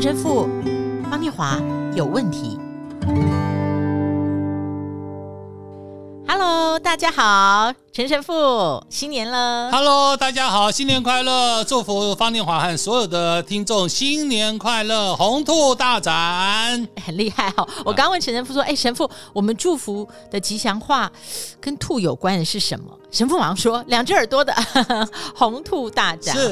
全身富，方念华有问题。Hello， 大家好，陈神父，新年了。Hello， 大家好，新年快乐！祝福方念华和所有的听众新年快乐，红兔大展。很厉害哦！我刚问陈神父说：“哎，神父，我们祝福的吉祥话跟兔有关的是什么？”神父马上说：“两只耳朵的红兔大展。”是。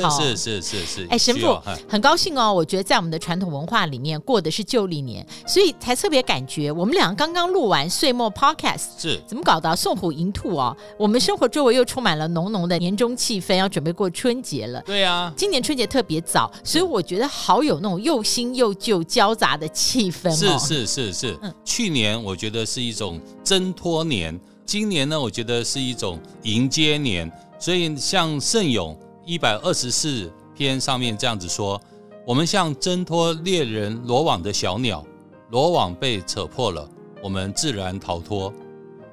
哎，神父很高兴哦！我觉得在我们的传统文化里面过的是旧历年，所以才特别感觉我们两个刚刚录完岁末 podcast， 是怎么搞的？送虎迎兔哦，我们生活周围又充满了浓浓的年终气氛，要准备过春节了。对啊，今年春节特别早，所以我觉得好有那种又新又旧交杂的气氛哦。是、去年我觉得是一种挣脱年，今年呢我觉得是一种迎接年。所以像圣咏124篇上面这样子说，我们像挣脱猎人罗网的小鸟，罗网被扯破了，我们自然逃脱。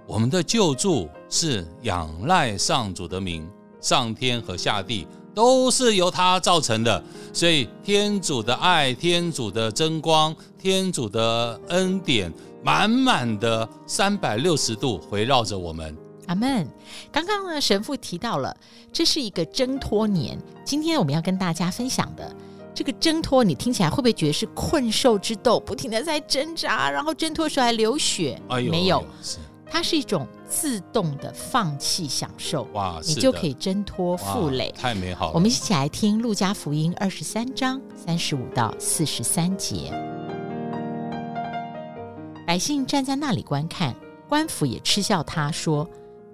我们的救助是仰赖上主的名，上天和下地都是由他造成的，所以天主的爱，天主的真光，天主的恩典，满满的360度围绕着我们。阿们。刚刚呢，神父提到了这是一个挣脱年，今天我们要跟大家分享的这个挣脱，你听起来会不会觉得是困兽之斗，不停的在挣扎，然后挣脱出来流血？没有，它是一种自动的放弃享受，哇，你就可以挣脱负累，太美好了。我们一起来听路加福音23章35-43节。百姓站在那里观看，官府也嗤笑他，说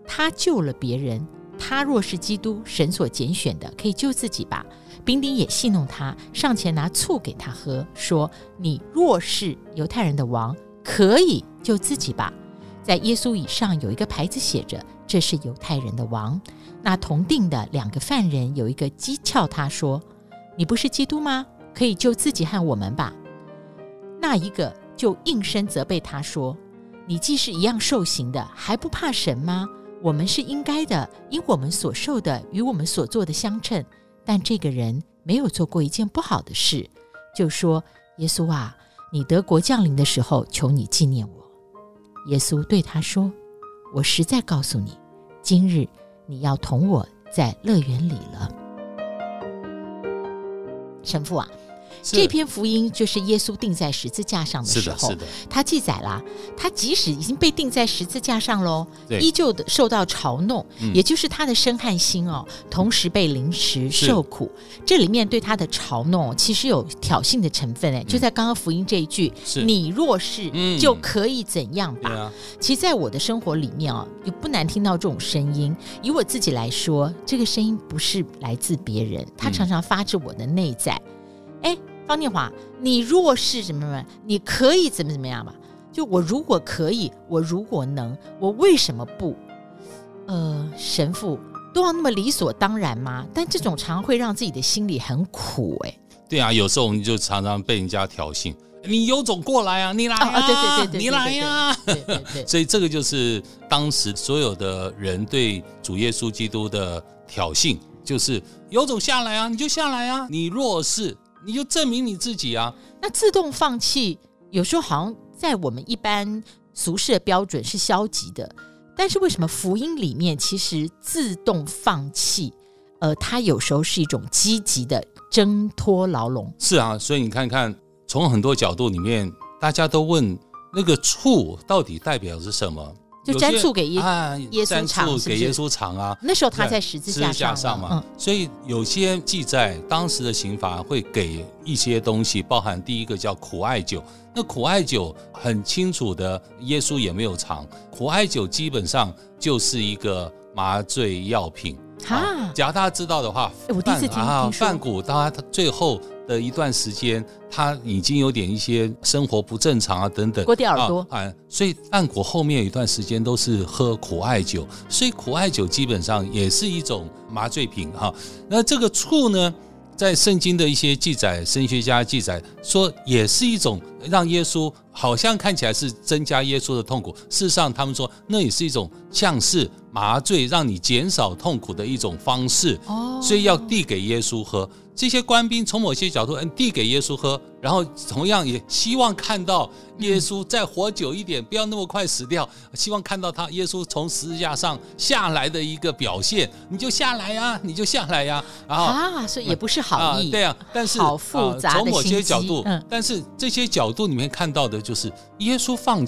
他救了别人，他若是基督，神所拣选的，可以救自己吧。兵丁也戏弄他，上前拿醋给他喝，说你若是犹太人的王，可以救自己吧。在耶稣以上有一个牌子写着，这是犹太人的王。那同定的2个犯人，有一个讥诮他说，你不是基督吗？可以救自己和我们吧。那一个就应声责备他说，你既是一样受刑的，还不怕神吗？我们是应该的，因我们所受的与我们所做的相称。但这个人没有做过一件不好的事，就说，耶稣啊，你德国降临的时候，求你纪念我。耶稣对他说，我实在告诉你，今日你要同我在乐园里了。神父啊，这篇福音就是耶稣钉在十字架上的时候，他记载了他即使已经被钉在十字架上了，依旧受到嘲弄，也就是他的身和心哦，同时被凌迟受苦。这里面对他的嘲弄其实有挑衅的成分，就在刚刚福音这一句，你若是就可以怎样吧。其实在我的生活里面哦，也不难听到这种声音。以我自己来说，这个声音不是来自别人，它常常发自我的内在。哎，方念华，你若是怎么样，你可以怎么怎么样吧？就我如果可以，我如果能，我为什么不？神父都要那么理所当然吗？但这种常会让自己的心里很苦。对啊，有时候我们就常常被人家挑衅，你有种过来啊，你来啊，对，你来啊。所以这个就是当时所有的人对主耶稣基督的挑衅，就是有种下来啊，你就下来啊，你若是你就证明你自己啊。那自动放弃有时候好像在我们一般俗世的标准是消极的，但是为什么福音里面其实自动放弃它有时候是一种积极的挣脱牢笼？是啊，所以你看看从很多角度里面，大家都问那个醋到底代表是什么，就沾醋给耶稣尝，啊，那时候他在十字架上嘛，所以有些记载当时的刑罚会给一些东西，包含第一个叫苦艾酒。那苦艾酒很清楚的，耶稣也没有尝。苦艾酒基本上就是一个麻醉药品。假大家知道的话，我第一次听说范谷他最后的一段时间他已经有点一些生活不正常啊等等，所以范谷后面有一段时间都是喝苦艾酒，所以苦艾酒基本上也是一种麻醉品。那这个醋呢，在圣经的一些记载，神学家记载说也是一种让耶稣好像看起来是增加耶稣的痛苦，事实上他们说那也是一种像是麻醉让你减少痛苦的一种方式，所以要递给耶稣喝。这些官兵从某些角度递给耶稣喝，然后同样也希望看到耶稣再活久一点，不要那么快死掉，希望看到他耶稣从十字架上下来的一个表现，你就下来啊，你就下来啊，然后所以也不是好意，对啊，但是好复杂的从某些角度，但是这些角度里面看到的就是耶稣放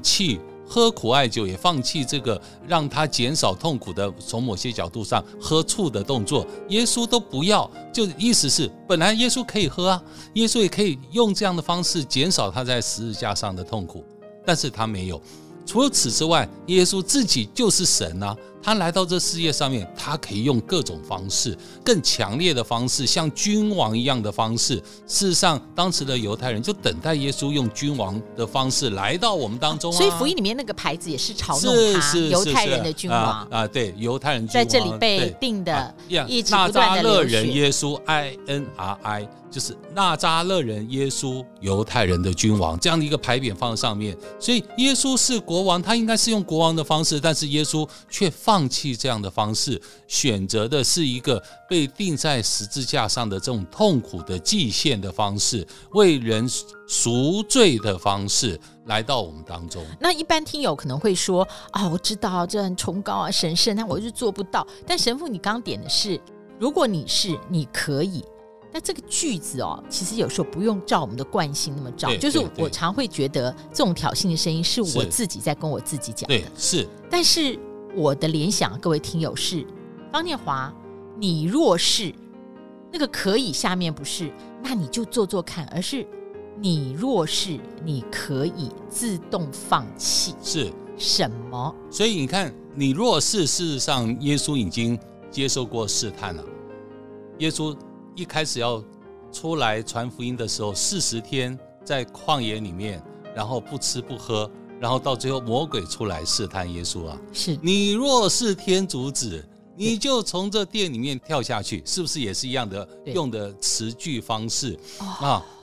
弃喝苦艾酒，也放弃这个让他减少痛苦的从某些角度上喝醋的动作，耶稣都不要，就意思是本来耶稣可以喝啊，耶稣也可以用这样的方式减少他在十字架上的痛苦，但是他没有。除此之外，耶稣自己就是神啊，他来到这世界上面，他可以用各种方式，更强烈的方式，像君王一样的方式。事实上当时的犹太人就等待耶稣用君王的方式来到我们当中，所以福音里面那个牌子也是嘲弄他，犹太人的君王对，犹太人君王在这里被定的，一直不断的流血。纳扎勒人耶稣 INRI， 就是纳扎勒人耶稣犹太人的君王，这样的一个牌匾放在上面。所以耶稣是国王，他应该是用国王的方式，但是耶稣却放弃这样的方式，选择的是一个被钉在十字架上的这种痛苦的祭献的方式，为人赎罪的方式来到我们当中。那一般听友可能会说我知道这很崇高神圣，但我就做不到。但神父你刚点的是，如果你是你可以，那这个句子其实有时候不用照我们的惯性那么照，就是我常会觉得这种挑衅的声音是我自己在跟我自己讲的，对，是。但是我的联想，各位听友，是方念华，你若是那个可以下面不是，那你就做做看，而是你若是你可以自动放弃是什么？所以你看，你若是，事实上耶稣已经接受过试探了。耶稣一开始要出来传福音的时候，40天在旷野里面，然后不吃不喝。然后到最后魔鬼出来试探耶稣啊，是你若是天主子，你就从这殿里面跳下去，是不是也是一样的用的词句方式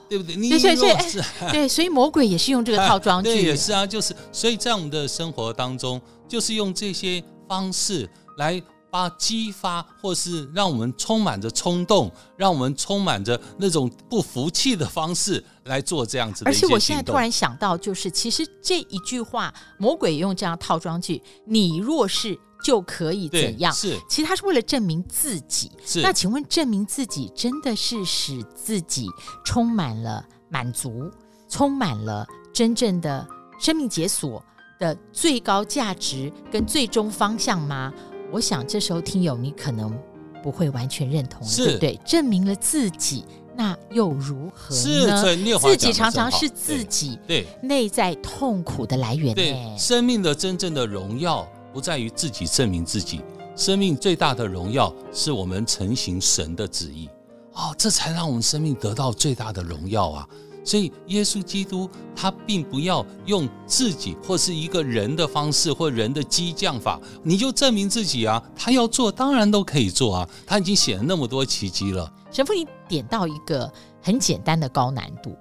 对不对？你若是对，所以魔鬼也是用这个套装句对，也是就是所以在我们的生活当中，就是用这些方式来把激发，或是让我们充满着冲动，让我们充满着那种不服气的方式来做这样子的一些行动。而且我现在突然想到，就是其实这一句话，魔鬼用这样套装句，你若是就可以怎样，是其实他是为了证明自己。那请问证明自己真的是使自己充满了满足，充满了真正的生命解锁的最高价值跟最终方向吗？我想这时候听友你可能不会完全认同，对不对？证明了自己那又如何呢？自己常常是自己内在痛苦的来源。对，生命的真正的荣耀不在于自己证明自己，生命最大的荣耀是我们承行神的旨意这才让我们生命得到最大的荣耀啊！所以耶稣基督他并不要用自己或是一个人的方式或人的激将法你就证明自己啊，他要做当然都可以做啊，他已经写了那么多奇迹了。神父你点到一个很简单的高难度，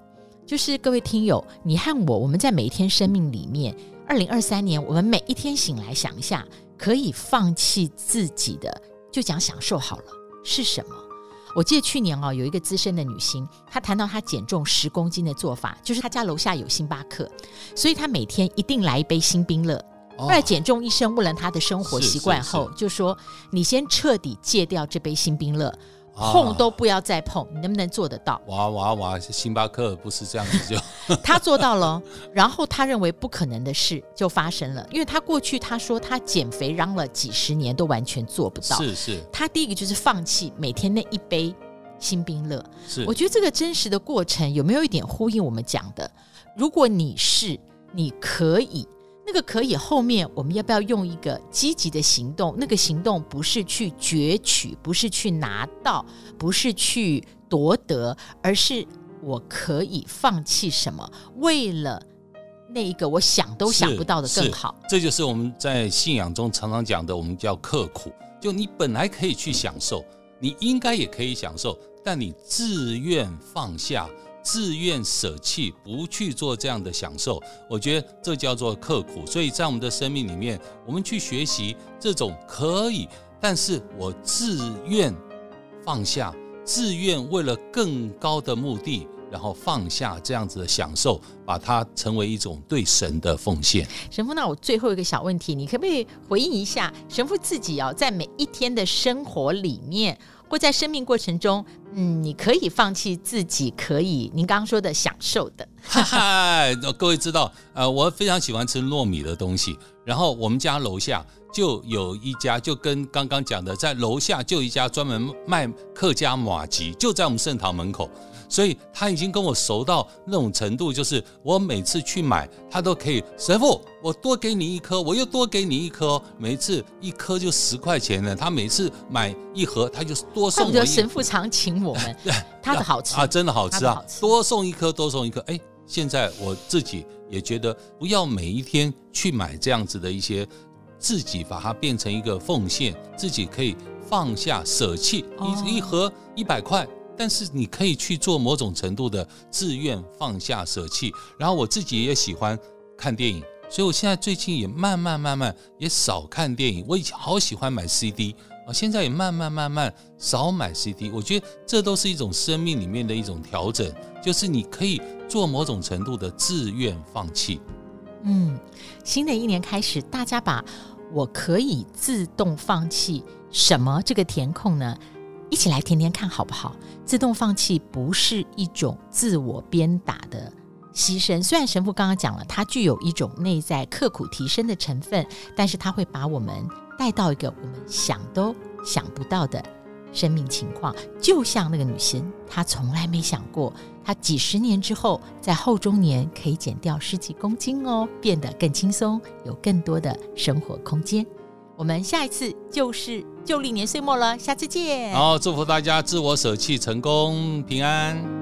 就是各位听友你和我们在每一天生命里面，2023年我们每一天醒来想一下，可以放弃自己的，就讲享受好了，是什么？我记得去年有一个资深的女星，她谈到她减重10公斤的做法，就是她家楼下有星巴克，所以她每天一定来一杯星冰乐。后来减重医生问了她的生活习惯后，就说你先彻底戒掉这杯星冰乐，碰都不要再碰，你能不能做得到？哇，星巴克不是这样子就她做到了。然后她认为不可能的事就发生了，因为她过去她说她减肥嚷了几十年都完全做不到。是她第一个就是放弃每天那一杯星冰乐。我觉得这个真实的过程有没有一点呼应我们讲的，如果你是你可以，那个可以后面我们要不要用一个积极的行动？那个行动不是去攫取，不是去拿到，不是去夺得，而是我可以放弃什么，为了那一个我想都想不到的更好。这就是我们在信仰中常常讲的，我们叫刻苦，就你本来可以去享受，你应该也可以享受，但你自愿放下，自愿舍弃，不去做这样的享受，我觉得这叫做刻苦。所以在我们的生命里面，我们去学习这种可以，但是我自愿放下，自愿为了更高的目的，然后放下这样子的享受，把它成为一种对神的奉献。神父，那我最后一个小问题，你可不可以回应一下神父自己，在每一天的生活里面或在生命过程中，你可以放弃自己可以您刚刚说的享受的各位知道，我非常喜欢吃糯米的东西，然后我们家楼下就有一家，就跟刚刚讲的，在楼下就一家专门卖客家麻糬，就在我们圣堂门口，所以他已经跟我熟到那种程度，就是我每次去买他都可以，神父我多给你一颗，我又多给你一颗，每次一颗就10块钱了，他每次买一盒他就多送我一颗。我觉得神父常请我们他的好吃啊，真的好吃啊，多送一颗多送一颗。现在我自己也觉得不要每一天去买这样子的一些，自己把它变成一个奉献，自己可以放下舍弃一盒100块，但是你可以去做某种程度的自愿放下舍弃。然后我自己也喜欢看电影，所以我现在最近也慢慢也少看电影。我好喜欢买 CD， 现在也慢慢少买 CD。 我觉得这都是一种生命里面的一种调整，就是你可以做某种程度的自愿放弃。新的一年开始，大家把我可以自动放弃什么这个填空呢，一起来填填看好不好？自动放弃不是一种自我鞭打的牺牲，虽然神父刚刚讲了它具有一种内在刻苦提升的成分，但是它会把我们带到一个我们想都想不到的生命情况。就像那个女生，她从来没想过她几十年之后在后中年可以减掉10几公斤哦，变得更轻松，有更多的生活空间。我们下一次就是旧历年岁末了，下次见。好，祝福大家自我舍弃成功，平安。